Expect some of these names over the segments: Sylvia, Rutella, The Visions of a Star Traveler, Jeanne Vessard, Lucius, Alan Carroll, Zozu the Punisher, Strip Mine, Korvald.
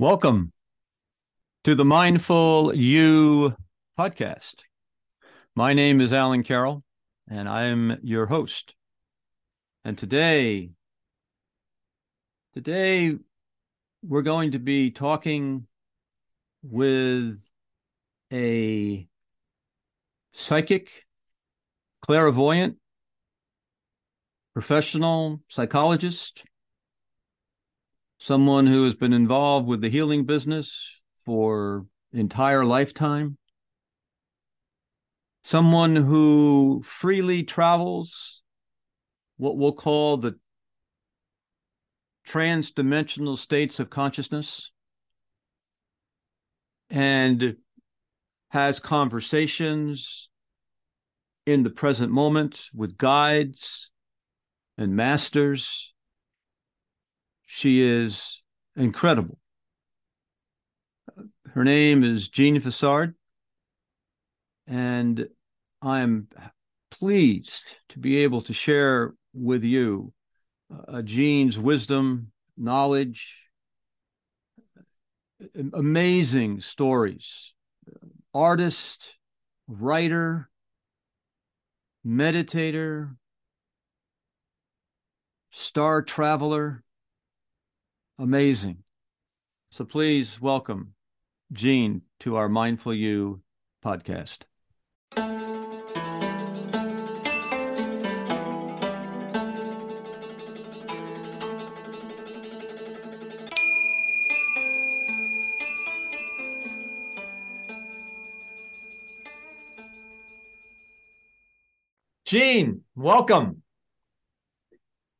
Welcome to the Mindful You podcast. My name is Alan Carroll, and I'm your host. And today we're going to be talking with a psychic, clairvoyant, professional psychologist, someone who has been involved with the healing business for an entire lifetime, someone who freely travels what we'll call the trans-dimensional states of consciousness and has conversations in the present moment with guides and masters. She is incredible. Her name is Jeanne Vessard, and I am pleased to be able to share with you Jeanne's wisdom, knowledge, amazing stories, artist, writer, meditator, star traveler. Amazing. So please welcome Jeanne to our Mindful You podcast. Jeanne, welcome.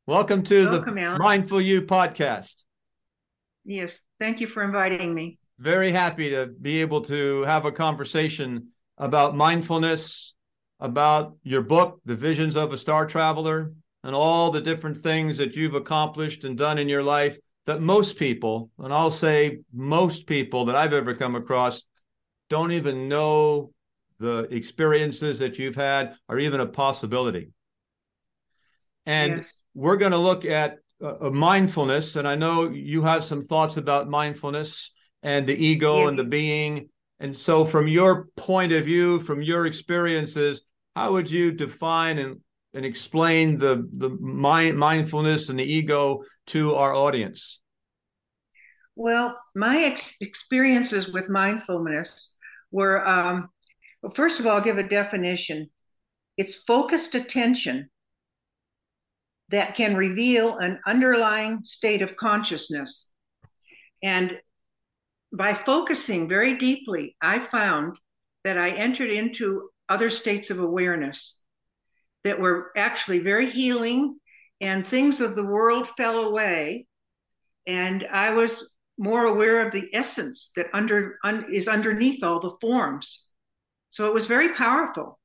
Welcome to the Mindful You podcast. Yes, thank you for inviting me. Very happy to be able to have a conversation about mindfulness, about your book, The Visions of a Star Traveler, and all the different things that you've accomplished and done in your life that most people, and I'll say most people that I've ever come across, don't even know the experiences that you've had are even a possibility. And We're going to look at mindfulness, and I know you have some thoughts about mindfulness and the ego and the being. And so from your point of view, from your experiences, how would you define and explain the mindfulness and the ego to our audience? Well, my experiences with mindfulness were, well, first of all, I'll give a definition. It's focused attention that can reveal an underlying state of consciousness. And by focusing very deeply, I found that I entered into other states of awareness that were actually very healing, and things of the world fell away. And I was more aware of the essence that is underneath all the forms. So it was very powerful.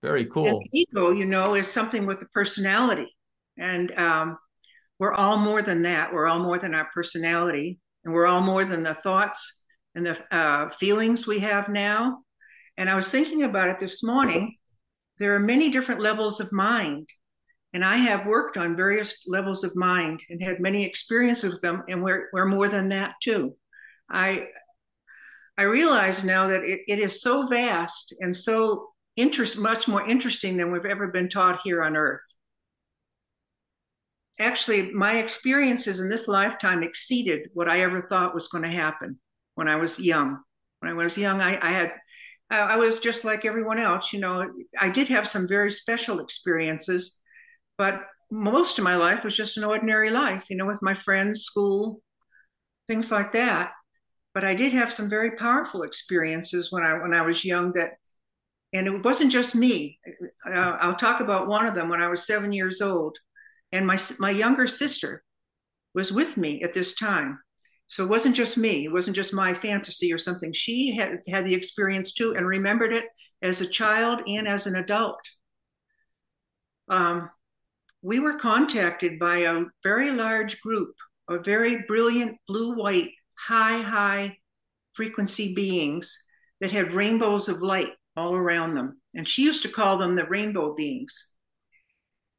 Very cool. And the ego, is something with the personality. And we're all more than that. We're all more than our personality. And we're all more than the thoughts and the feelings we have now. And I was thinking about it this morning. There are many different levels of mind. And I have worked on various levels of mind and had many experiences with them. And we're more than that, too. I realize now that it is so vast and so much more interesting than we've ever been taught here on Earth. Actually, my experiences in this lifetime exceeded what I ever thought was going to happen when I was young. When I was young, I was just like everyone else. I did have some very special experiences, but most of my life was just an ordinary life, with my friends, school, things like that. But I did have some very powerful experiences when I was young that. And it wasn't just me. I'll talk about one of them. When I was 7 years old, and my younger sister was with me at this time. So it wasn't just me. It wasn't just my fantasy or something. She had the experience too, and remembered it as a child and as an adult. we were contacted by a very large group, a very brilliant blue-white, high frequency beings that had rainbows of light all around them. And she used to call them the rainbow beings.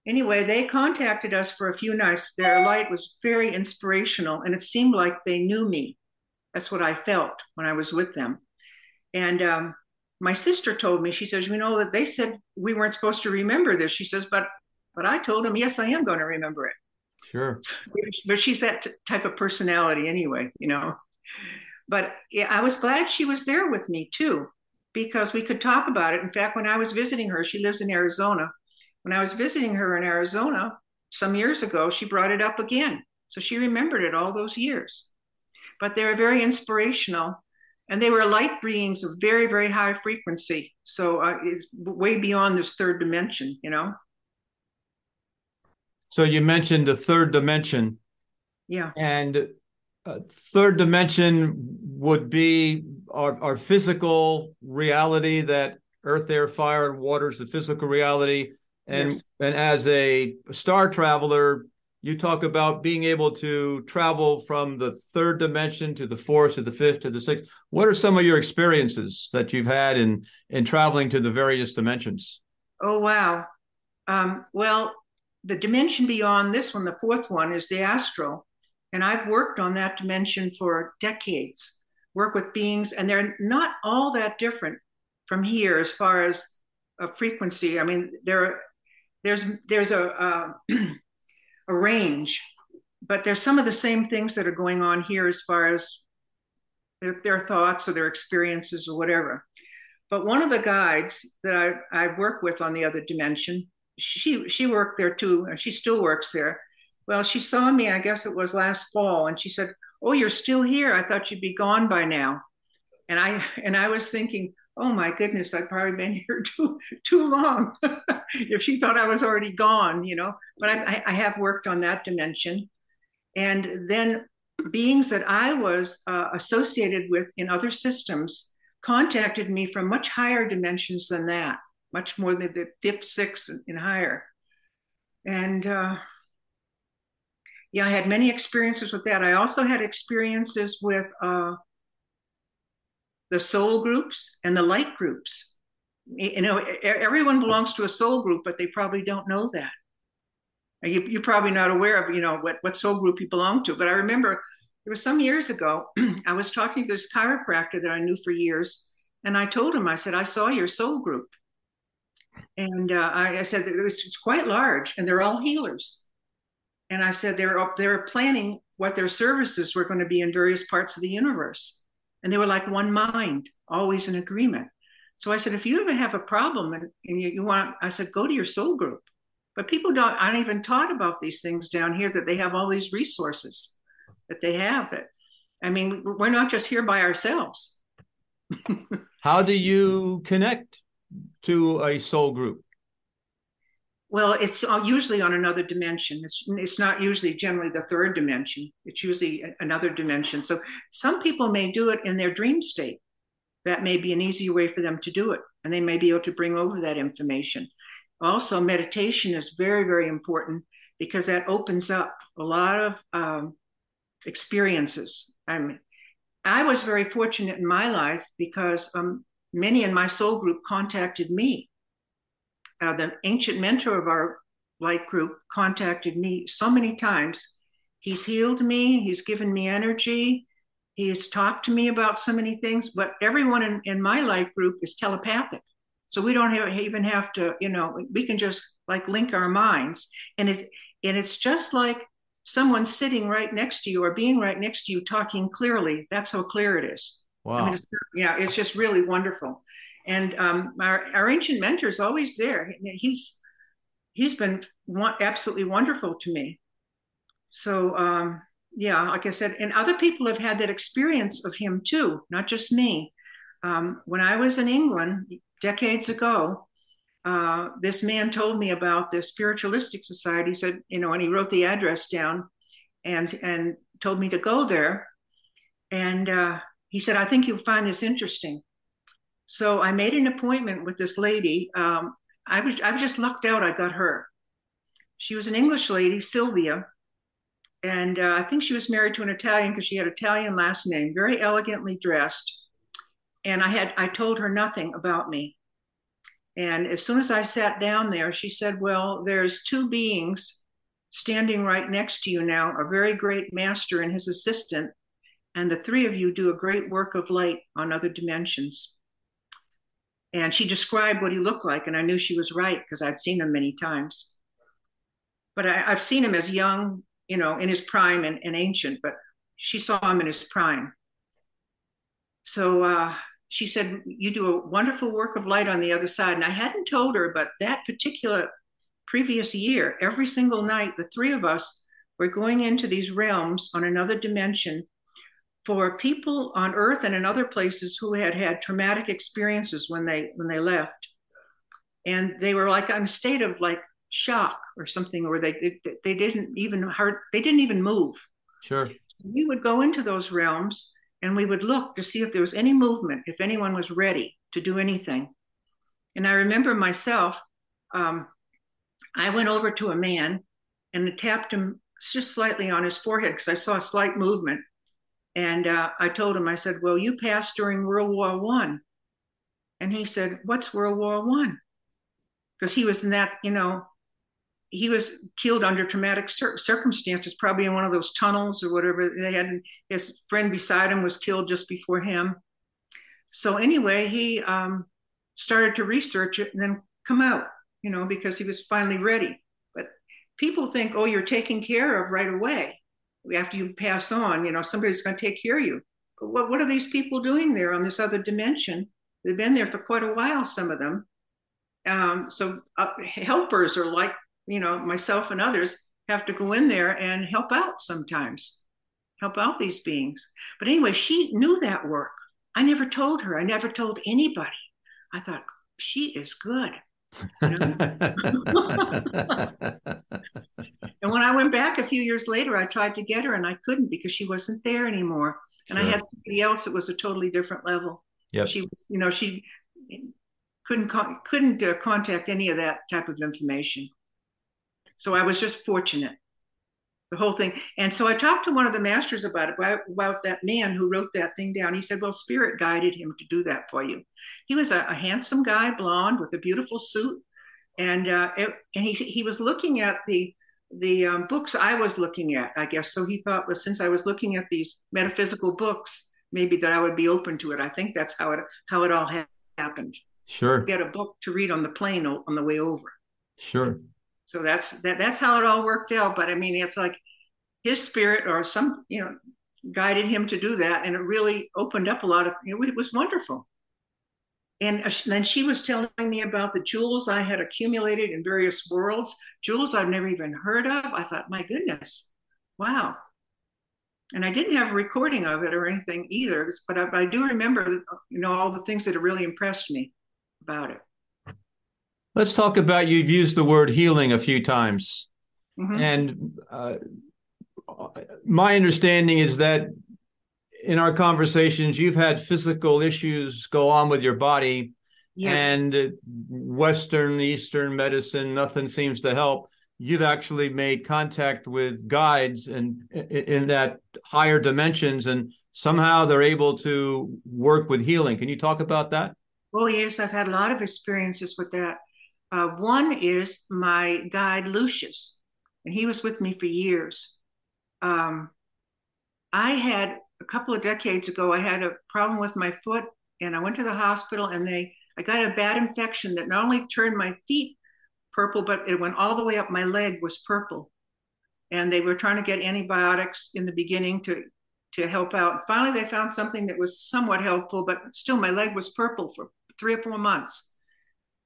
Anyway, they contacted us for a few nights. Their light was very inspirational, and it seemed like they knew me. That's what I felt when I was with them. And my sister told me, she says, you know, that they said we weren't supposed to remember this. She says, but I told them, yes, I am going to remember it. Sure. But she's that type of personality anyway, you know. But I was glad she was there with me, too, because we could talk about it. In fact, when I was visiting her, she lives in Arizona. When I was visiting her in Arizona some years ago, she brought it up again. So she remembered it all those years. But they were very inspirational. And they were light beings of very, very high frequency. So it's way beyond this third dimension, you know. So you mentioned the third dimension. Yeah. And third dimension would be our physical reality, that earth, air, fire, and water is the physical reality. And yes. And as a star traveler, you talk about being able to travel from the third dimension to the fourth, to the fifth, to the sixth. What are some of your experiences that you've had in traveling to the various dimensions? Oh, wow. Well, the dimension beyond this one, the fourth one, is the astral. And I've worked on that dimension for decades, work with beings, and they're not all that different from here as far as a frequency. I mean, there's a range, but there's some of the same things that are going on here as far as their thoughts or their experiences or whatever. But one of the guides that I work with on the other dimension, she worked there too, and she still works there. Well, she saw me, I guess it was last fall, and she said, "Oh, you're still here. I thought you'd be gone by now." And I was thinking, oh my goodness, I've probably been here too long if she thought I was already gone, you know. But I have worked on that dimension. And then beings that I was associated with in other systems contacted me from much higher dimensions than that, much more than the fifth, sixth, and higher. And yeah, I had many experiences with that. I also had experiences with the soul groups and the light groups. You know, everyone belongs to a soul group, but they probably don't know that. You're probably not aware of, you know, what soul group you belong to. But I remember it was some years ago, I was talking to this chiropractor that I knew for years. And I told him, I said, I saw your soul group. And I said, it's quite large, and they're all healers. And I said, they're planning what their services were going to be in various parts of the universe. And they were like one mind, always in agreement. So I said, if you ever have a problem and you want, I said, go to your soul group. But people aren't even taught about these things down here, that they have all these resources that they have. I mean, we're not just here by ourselves. How do you connect to a soul group? Well, it's usually on another dimension. It's not usually generally the third dimension. It's usually another dimension. So some people may do it in their dream state. That may be an easy way for them to do it. And they may be able to bring over that information. Also, meditation is very, very important because that opens up a lot of experiences. I was very fortunate in my life because many in my soul group contacted me. The ancient mentor of our light group contacted me so many times. He's healed me. He's given me energy. He's talked to me about so many things. But everyone in my light group is telepathic. So we don't even have to, you know, we can just like link our minds. And it's just like someone sitting right next to you or being right next to you talking clearly. That's how clear it is. Wow. I mean, it's just really wonderful. And our ancient mentor is always there. He's been absolutely wonderful to me. So, yeah, like I said, and other people have had that experience of him too, not just me. When I was in England decades ago, this man told me about the spiritualistic society. He said, you know, and he wrote the address down and told me to go there. And he said, I think you'll find this interesting. So I made an appointment with this lady. I was just lucked out. I got her. She was an English lady, Sylvia, and I think she was married to an Italian because she had Italian last name, very elegantly dressed. And I told her nothing about me. And as soon as I sat down there, she said, well, there's two beings standing right next to you now, a very great master and his assistant, and the three of you do a great work of light on other dimensions. And she described what he looked like, and I knew she was right because I'd seen him many times. But I've seen him as young, you know, in his prime and ancient, but she saw him in his prime. So she said, you do a wonderful work of light on the other side. And I hadn't told her, but that particular previous year, every single night, the three of us were going into these realms on another dimension for people on Earth and in other places who had had traumatic experiences when they left. And they were like in a state of like shock or something, or they didn't even move. Sure. We would go into those realms and we would look to see if there was any movement, if anyone was ready to do anything. And I remember myself, I went over to a man and tapped him just slightly on his forehead because I saw a slight movement. And I told him, I said, well, you passed during World War I. And he said, what's World War I? Because he was in that, you know, he was killed under traumatic circumstances, probably in one of those tunnels or whatever they had. His friend beside him was killed just before him. So anyway, he started to research it and then come out, you know, because he was finally ready. But people think, oh, you're taken care of right away. After you pass on, you know, somebody's going to take care of you. But what are these people doing there on this other dimension? They've been there for quite a while, some of them. Helpers are like, you know, myself and others have to go in there and help out sometimes, help out these beings. But anyway, she knew that work. I never told her. I never told anybody. I thought, she is good. You know? And when I went back a few years later, I tried to get her and I couldn't because she wasn't there anymore. And sure. I had somebody else that was a totally different level. Yeah, she, you know, she couldn't contact any of that type of information. So I was just fortunate, the whole thing. And so I talked to one of the masters about it, about that man who wrote that thing down. He said, well, spirit guided him to do that for you. He was a handsome guy, blonde, with a beautiful suit. And he was looking at the books I was looking at, I guess. So he thought, well, since I was looking at these metaphysical books, maybe that I would be open to it. I think that's how it all happened. Sure. Get a book to read on the plane on the way over. Sure. So that's how it all worked out. But I mean, it's like his spirit or some, you know, guided him to do that. And it really opened up a lot of, you know, it was wonderful. And then she was telling me about the jewels I had accumulated in various worlds, jewels I've never even heard of. I thought, my goodness, wow. And I didn't have a recording of it or anything either, but I do remember, you know, all the things that have really impressed me about it. Let's talk about, you've used the word healing a few times. Mm-hmm. And my understanding is that in our conversations, you've had physical issues go on with your body. Yes. And Western, Eastern medicine, nothing seems to help. You've actually made contact with guides and in that higher dimensions, and somehow they're able to work with healing. Can you talk about that? Oh, yes, I've had a lot of experiences with that. One is my guide, Lucius, and he was with me for years. I had a couple of decades ago, I had a problem with my foot, and I went to the hospital, and I got a bad infection that not only turned my feet purple, but it went all the way up. My leg was purple, and they were trying to get antibiotics in the beginning to help out. Finally, they found something that was somewhat helpful, but still my leg was purple for 3 or 4 months.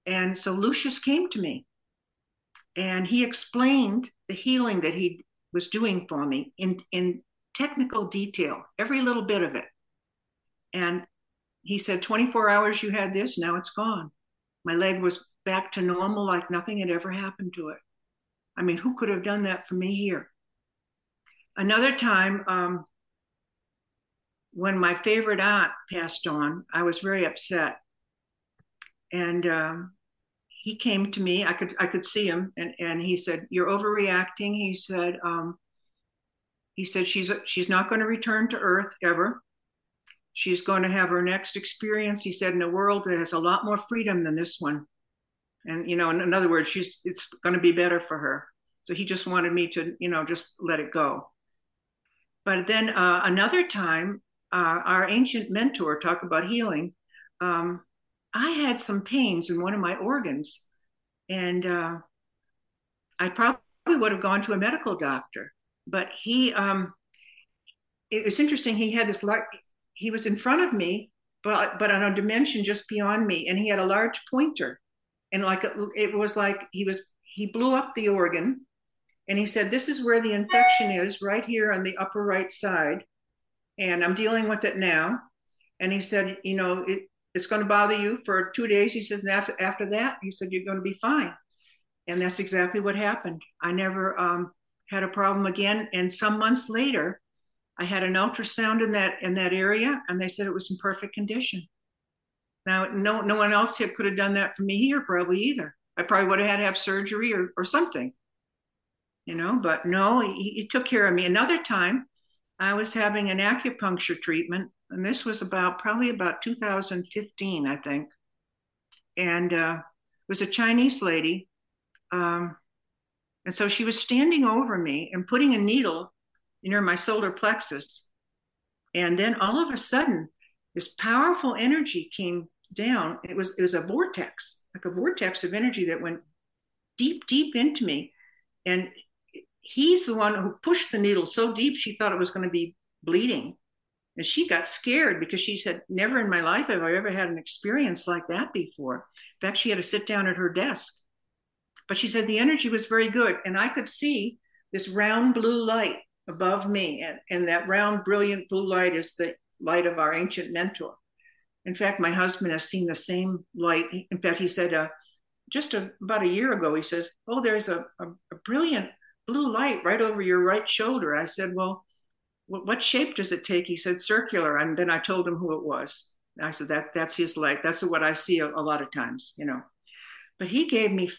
And so Lucius came to me and he explained the healing that he was doing for me in technical detail, every little bit of it. And he said, 24 hours you had this, now it's gone. My leg was back to normal, like nothing had ever happened to it. I mean, who could have done that for me here? Another time, when my favorite aunt passed on, I was very upset. And he came to me, I could see him, and he said, "You're overreacting." He said, she's not going to return to Earth ever. She's going to have her next experience, he said, in a world that has a lot more freedom than this one. And, you know, in other words, it's going to be better for her. So he just wanted me to, you know, just let it go. But then another time, our ancient mentor talked about healing. I had some pains in one of my organs, and I probably would have gone to a medical doctor. But he, it was interesting. He had this large, he was in front of me, but on a dimension just beyond me, and he had a large pointer, and he blew up the organ, and he said, "This is where the infection is, right here on the upper right side, and I'm dealing with it now." And he said, "You know, it's going to bother you for 2 days." He says, "After that," he said, "you're going to be fine." And that's exactly what happened. I never had a problem again. And some months later, I had an ultrasound in that area, and they said it was in perfect condition. Now, no one else here could have done that for me here probably either. I probably would have had to have surgery or something, you know. But no, he took care of me. Another time, I was having an acupuncture treatment, and this was probably about 2015, I think. And it was a Chinese lady, and so she was standing over me and putting a needle near my solar plexus. And then all of a sudden, this powerful energy came down. It was a vortex, like a vortex of energy that went deep, deep into me. And he's the one who pushed the needle so deep, she thought it was going to be bleeding. And she got scared because she said, "Never in my life have I ever had an experience like that before." In fact, she had to sit down at her desk. But she said the energy was very good. And I could see this round blue light above me. And that round, brilliant blue light is the light of our ancient mentor. In fact, my husband has seen the same light. In fact, he said about a year ago, he says, "Oh, there's a brilliant blue light right over your right shoulder." I said, "Well, what shape does it take?" He said, "Circular." And then I told him who it was. And I said, that's his light. That's what I see a lot of times, you know. But he gave me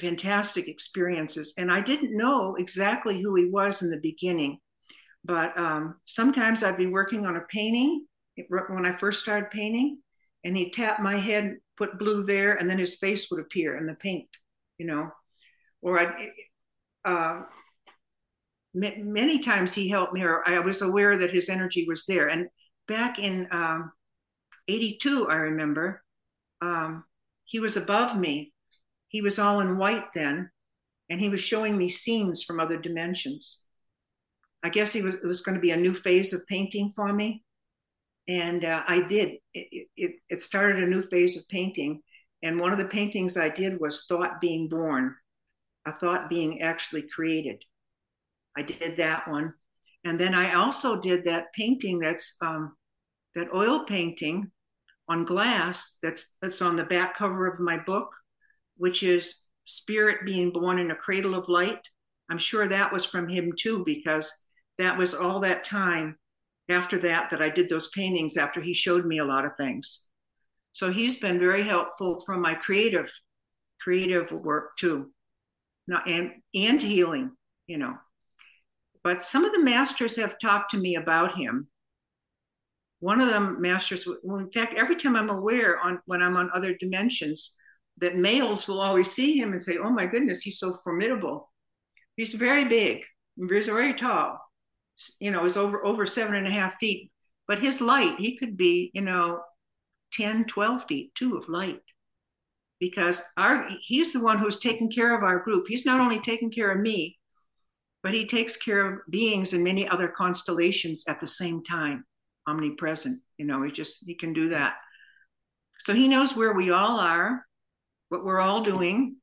fantastic experiences. And I didn't know exactly who he was in the beginning. But sometimes I'd be working on a painting when I first started painting, and he'd tap my head, put blue there, and then his face would appear in the paint, you know. Or many times he helped me, or I was aware that his energy was there. And back in 82, I remember, he was above me. He was all in white then, and he was showing me scenes from other dimensions. I guess it was going to be a new phase of painting for me. And I did. It started a new phase of painting. And one of the paintings I did was Thought Being Born, a thought being actually created. I did that one. And then I also did that painting that's that oil painting on glass that's on the back cover of my book, which is Spirit Being Born in a Cradle of Light. I'm sure that was from him too, because that was all that time after that I did those paintings after he showed me a lot of things. So he's been very helpful from my creative work too, and healing, you know. But some of the masters have talked to me about him. One of them masters, well, in fact, every time I'm aware when I'm on other dimensions, that males will always see him and say, "Oh my goodness, he's so formidable." He's very big, he's very tall, you know, he's over 7.5 feet, but his light, he could be, you know, 10, 12 feet too of light, because he's the one who's taking care of our group. He's not only taking care of me, but he takes care of beings in many other constellations at the same time, omnipresent, you know, he can do that. So he knows where we all are, what we're all doing,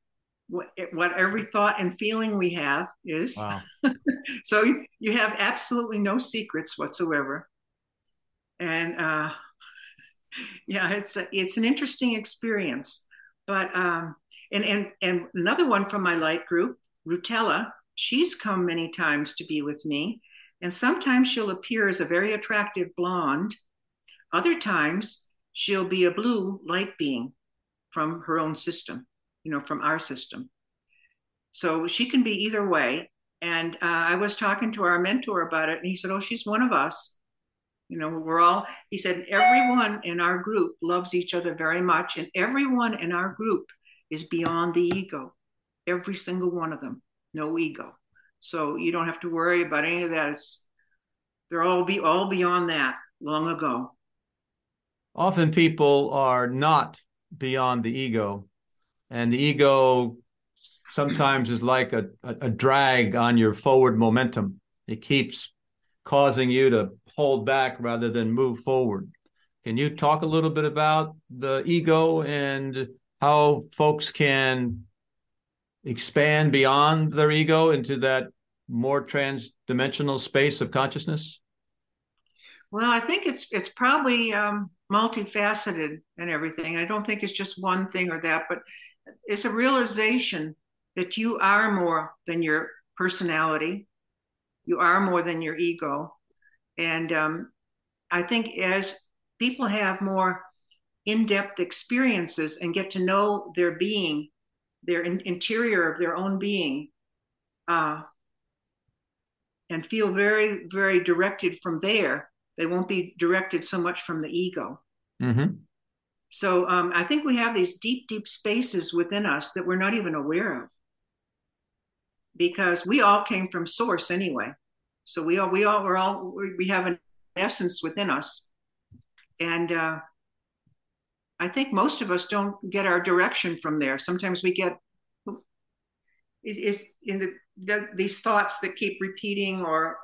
what every thought and feeling we have is. Wow. So you have absolutely no secrets whatsoever. And yeah, it's an interesting experience. But and another one from my light group, Rutella, she's come many times to be with me, and sometimes she'll appear as a very attractive blonde. Other times she'll be a blue light being from her own system. from our system. So she can be either way. And I was talking to our mentor about it, and he said, oh, she's one of us. We're all, he said, everyone in our group loves each other very much. And everyone in our group is beyond the ego. Every single one of them, no ego. So you don't have to worry about any of that. They're all beyond that long ago. Often people are not beyond the ego, and the ego sometimes is like a drag on your forward momentum. It keeps causing you to hold back rather than move forward. Can you talk a little bit about the ego and how folks can expand beyond their ego into that more trans-dimensional space of consciousness? Well, I think it's probably multifaceted and everything. I don't think it's just one thing or that, but it's a realization that you are more than your personality. You are more than your ego. And I think as people have more in-depth experiences and get to know their being, their interior of their own being, and feel very, very directed from there, they won't be directed so much from the ego. Mm-hmm. So I think we have these deep, deep spaces within us that we're not even aware of, because we all came from source anyway. So we have an essence within us. And I think most of us don't get our direction from there. Sometimes we get these thoughts that keep repeating, or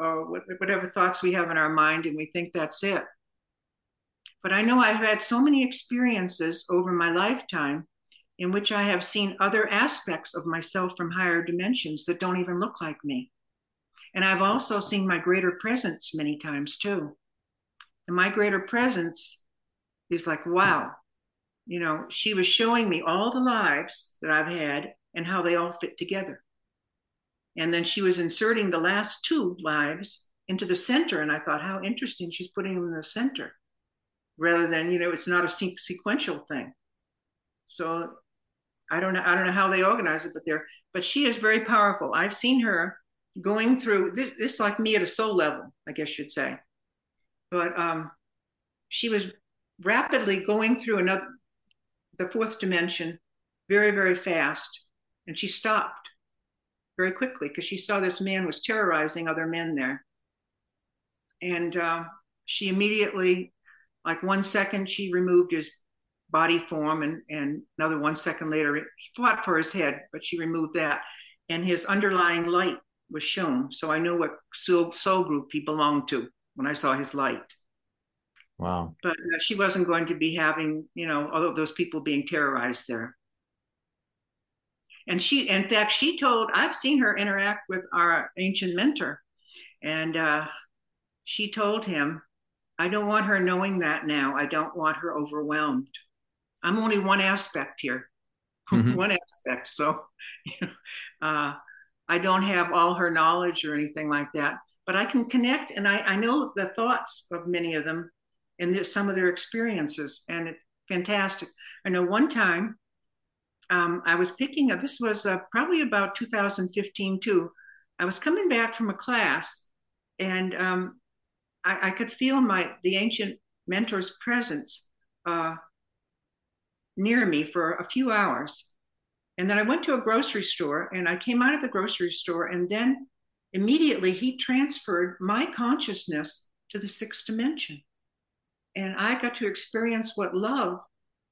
whatever thoughts we have in our mind, and we think that's it. But I know I've had so many experiences over my lifetime in which I have seen other aspects of myself from higher dimensions that don't even look like me. And I've also seen my greater presence many times too. And my greater presence is like, wow, she was showing me all the lives that I've had and how they all fit together. And then she was inserting the last two lives into the center. And I thought, how interesting, she's putting them in the center rather than, it's not a sequential thing. So I don't know how they organize it, but she is very powerful. I've seen her going through this like me at a soul level, I guess you'd say. But she was rapidly going through the fourth dimension very, very fast. And she stopped very quickly because she saw this man was terrorizing other men there. And she immediately, like 1 second, she removed his body form, and another 1 second later, he fought for his head, but she removed that. And his underlying light was shown. So I knew what soul group he belonged to when I saw his light. Wow. But she wasn't going to be having, all of those people being terrorized there. And she, in fact, she told, I've seen her interact with our ancient mentor, and she told him, I don't want her knowing that now. I don't want her overwhelmed. I'm only one aspect here, mm-hmm. one aspect. So I don't have all her knowledge or anything like that, but I can connect. And I know the thoughts of many of them and some of their experiences. And it's fantastic. I know one time, I was picking up, this was probably about 2015 too. I was coming back from a class, and I could feel the ancient mentor's presence near me for a few hours. And then I went to a grocery store, and I came out of the grocery store, and then immediately he transferred my consciousness to the sixth dimension. And I got to experience what love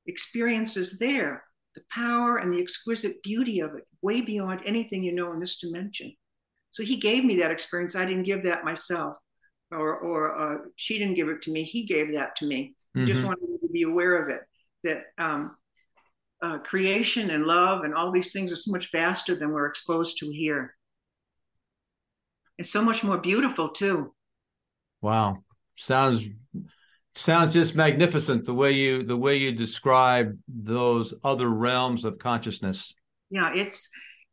experiences there. The power and the exquisite beauty of it, way beyond anything in this dimension. So he gave me that experience. I didn't give that myself, or she didn't give it to me. He gave that to me. Mm-hmm. Just wanted me to be aware of it, that creation and love and all these things are so much faster than we're exposed to here. It's so much more beautiful too. Wow. Sounds just magnificent, the way you describe those other realms of consciousness. Yeah,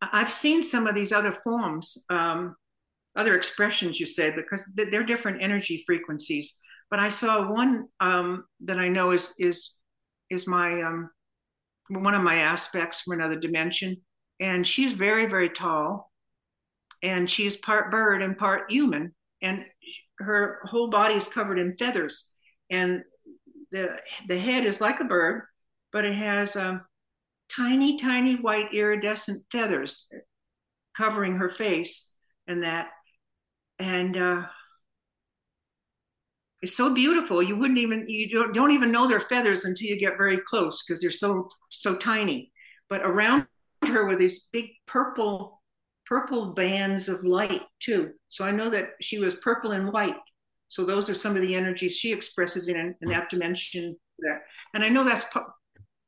I've seen some of these other forms, other expressions, you say, because they're different energy frequencies. But I saw one that I know is my one of my aspects from another dimension. And she's very, very tall. And she's part bird and part human. And her whole body is covered in feathers. And the head is like a bird, but it has tiny, tiny white iridescent feathers covering her face and that. And it's so beautiful. You wouldn't even, you don't even know they're feathers until you get very close, because they're so tiny. But around her were these big purple bands of light too. So I know that she was purple and white. So those are some of the energies she expresses in that dimension there. And I know that's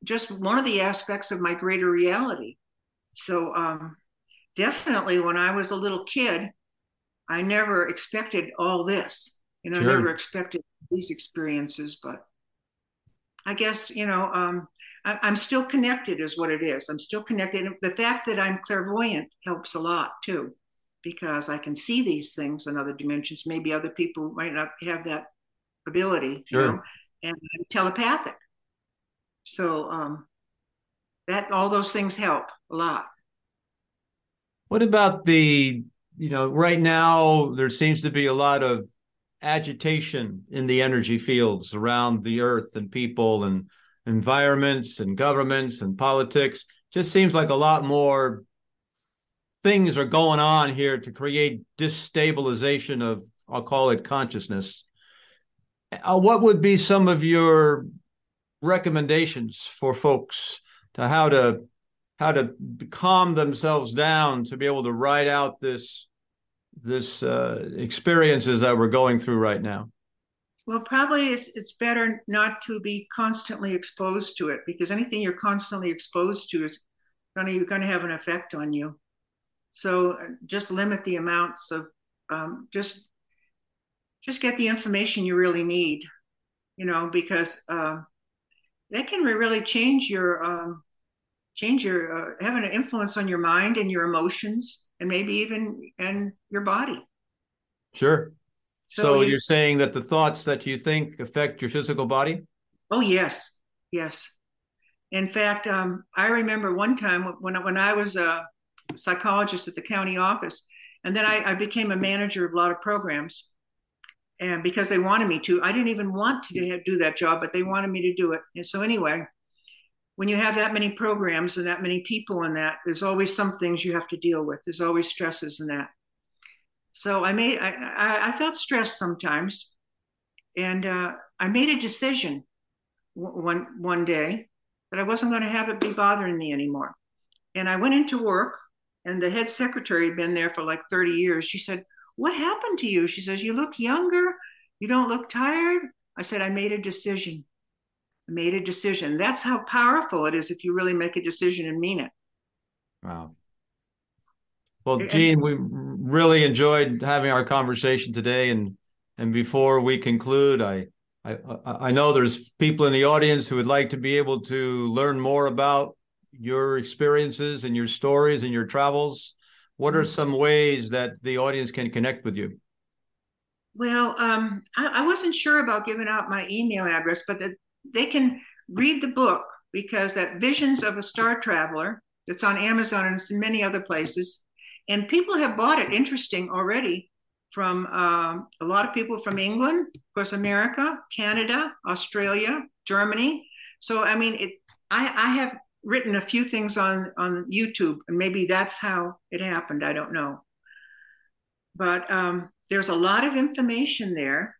just one of the aspects of my greater reality. So definitely when I was a little kid, I never expected all this. And sure. I never expected these experiences, but I guess, I'm still connected is what it is. I'm still connected. And the fact that I'm clairvoyant helps a lot too, because I can see these things in other dimensions. Maybe other people might not have that ability, sure. And I'm telepathic. So all those things help a lot. What about right now there seems to be a lot of agitation in the energy fields around the earth and people and environments and governments and politics. Just seems like a lot more things are going on here to create destabilization of, I'll call it, consciousness. What would be some of your recommendations for folks to how to calm themselves down to be able to ride out this experiences that we're going through right now? Well, probably it's better not to be constantly exposed to it, because anything you're constantly exposed to is going to have an effect on you. So just limit the amounts of just get the information you really need, because that can really change your having an influence on your mind and your emotions, and maybe even and your body. Sure. So you're saying that the thoughts that you think affect your physical body? Oh, yes. Yes. In fact, I remember one time when I was a psychologist at the county office, and then I became a manager of a lot of programs, and because they wanted me to. I didn't even want to do that job, but they wanted me to do it. And so anyway, when you have that many programs and that many people in that, there's always some things you have to deal with. There's always stresses in that. So I felt stressed sometimes. And I made a decision one day that I wasn't going to have it be bothering me anymore. And I went into work, and the head secretary had been there for like 30 years. She said, "What happened to you?" She says, "You look younger. You don't look tired." I said, "I made a decision. I made a decision." That's how powerful it is if you really make a decision and mean it. Wow. Well, Jeanne, we really enjoyed having our conversation today. And before we conclude, I know there's people in the audience who would like to be able to learn more about your experiences and your stories and your travels. What are some ways that the audience can connect with you? Well, I wasn't sure about giving out my email address, but they can read the book, because that Visions of a Star Traveler, that's on Amazon and it's in many other places. And people have bought it, interesting, already from a lot of people from England, of course, America, Canada, Australia, Germany. So, I have written a few things on YouTube, and maybe that's how it happened. I don't know. But there's a lot of information there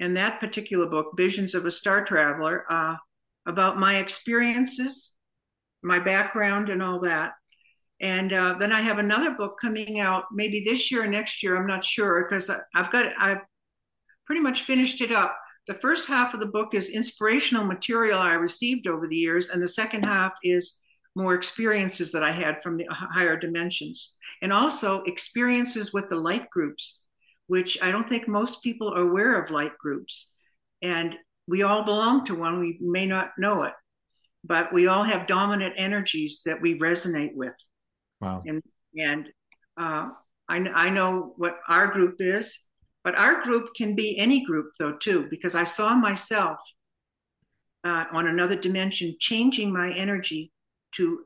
in that particular book, Visions of a Star Traveler, about my experiences, my background, and all that. And then I have another book coming out maybe this year or next year. I'm not sure, because I've pretty much finished it up. The first half of the book is inspirational material I received over the years. And the second half is more experiences that I had from the higher dimensions, and also experiences with the light groups, which I don't think most people are aware of light groups. And we all belong to one. We may not know it, but we all have dominant energies that we resonate with. Wow. And I know what our group is, but our group can be any group though too, because I saw myself on another dimension changing my energy to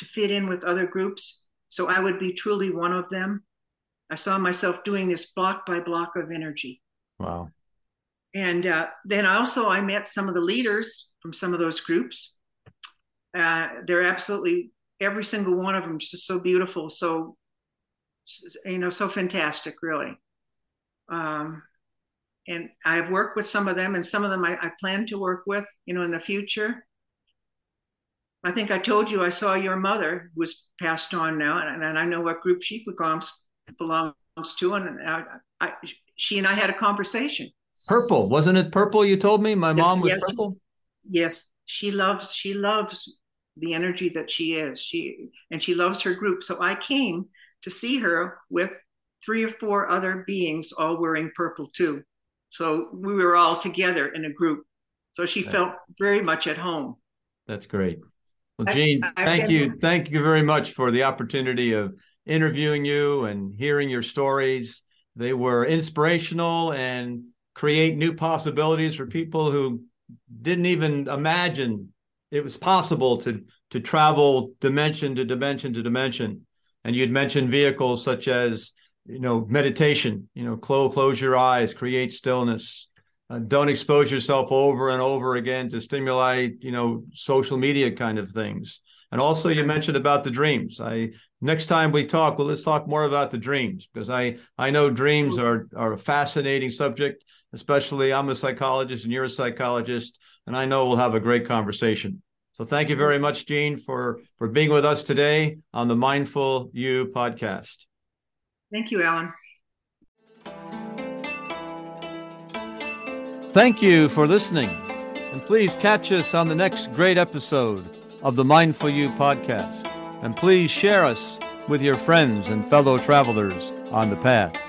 fit in with other groups. So I would be truly one of them. I saw myself doing this block by block of energy. Wow. And then also I met some of the leaders from some of those groups. They're absolutely, every single one of them is just so beautiful. So, you know, so fantastic, really. And I've worked with some of them, and some of them I plan to work with, you know, in the future. I think I told you I saw your mother, who was passed on now, and I know what group she belongs to, and she and I had a conversation. Purple, wasn't it purple you told me? My mom was purple? Yes, she loves the energy that she is. She loves her group. So I came to see her with 3 or 4 other beings, all wearing purple too. So we were all together in a group. So she felt very much at home. That's great. Well, Jeanne, thank you. Thank you very much for the opportunity of interviewing you and hearing your stories. They were inspirational and create new possibilities for people who didn't even imagine it was possible to travel dimension to dimension to dimension. And you'd mentioned vehicles such as, you know, meditation, you know, close your eyes, create stillness. Don't expose yourself over and over again to stimuli, you know, social media kind of things. And also you mentioned about the dreams. Next time we talk, well, let's talk more about the dreams, because I know dreams are a fascinating subject, especially I'm a psychologist and you're a psychologist, and I know we'll have a great conversation. So thank you very much, Jeanne, for being with us today on the Mindful You podcast. Thank you, Alan. Thank you for listening, and please catch us on the next great episode of the Mindful You podcast. And please share us with your friends and fellow travelers on the path.